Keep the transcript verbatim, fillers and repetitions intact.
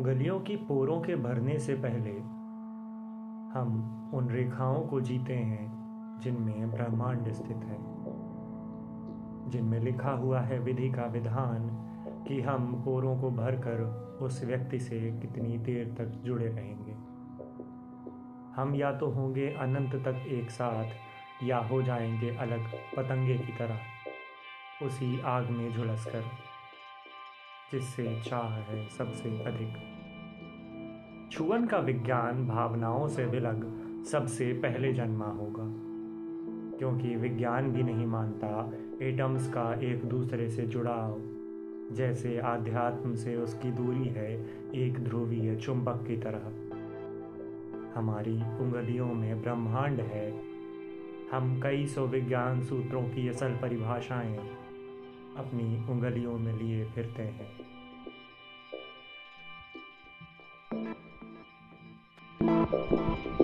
उंगलियों की पोरों के भरने से पहले हम उन रेखाओं को जीते हैं जिनमें ब्रह्मांड स्थित है, जिनमें लिखा हुआ है विधि का विधान कि हम पोरों को भरकर उस व्यक्ति से कितनी देर तक जुड़े रहेंगे। हम या तो होंगे अनंत तक एक साथ या हो जाएंगे अलग पतंगे की तरह उसी आग में झुलस कर जिससे चाह है सबसे अधिक। छुअन का विज्ञान भावनाओं से विलग सबसे पहले जन्मा होगा, क्योंकि विज्ञान भी नहीं मानता एटम्स का एक दूसरे से जुड़ाव, जैसे आध्यात्म से उसकी दूरी है एक ध्रुवीय चुंबक की तरह। हमारी उंगलियों में ब्रह्मांड है। हम कई सौ विज्ञान सूत्रों की असल परिभाषाएं अपनी उंगलियों में लिए फिरते हैं।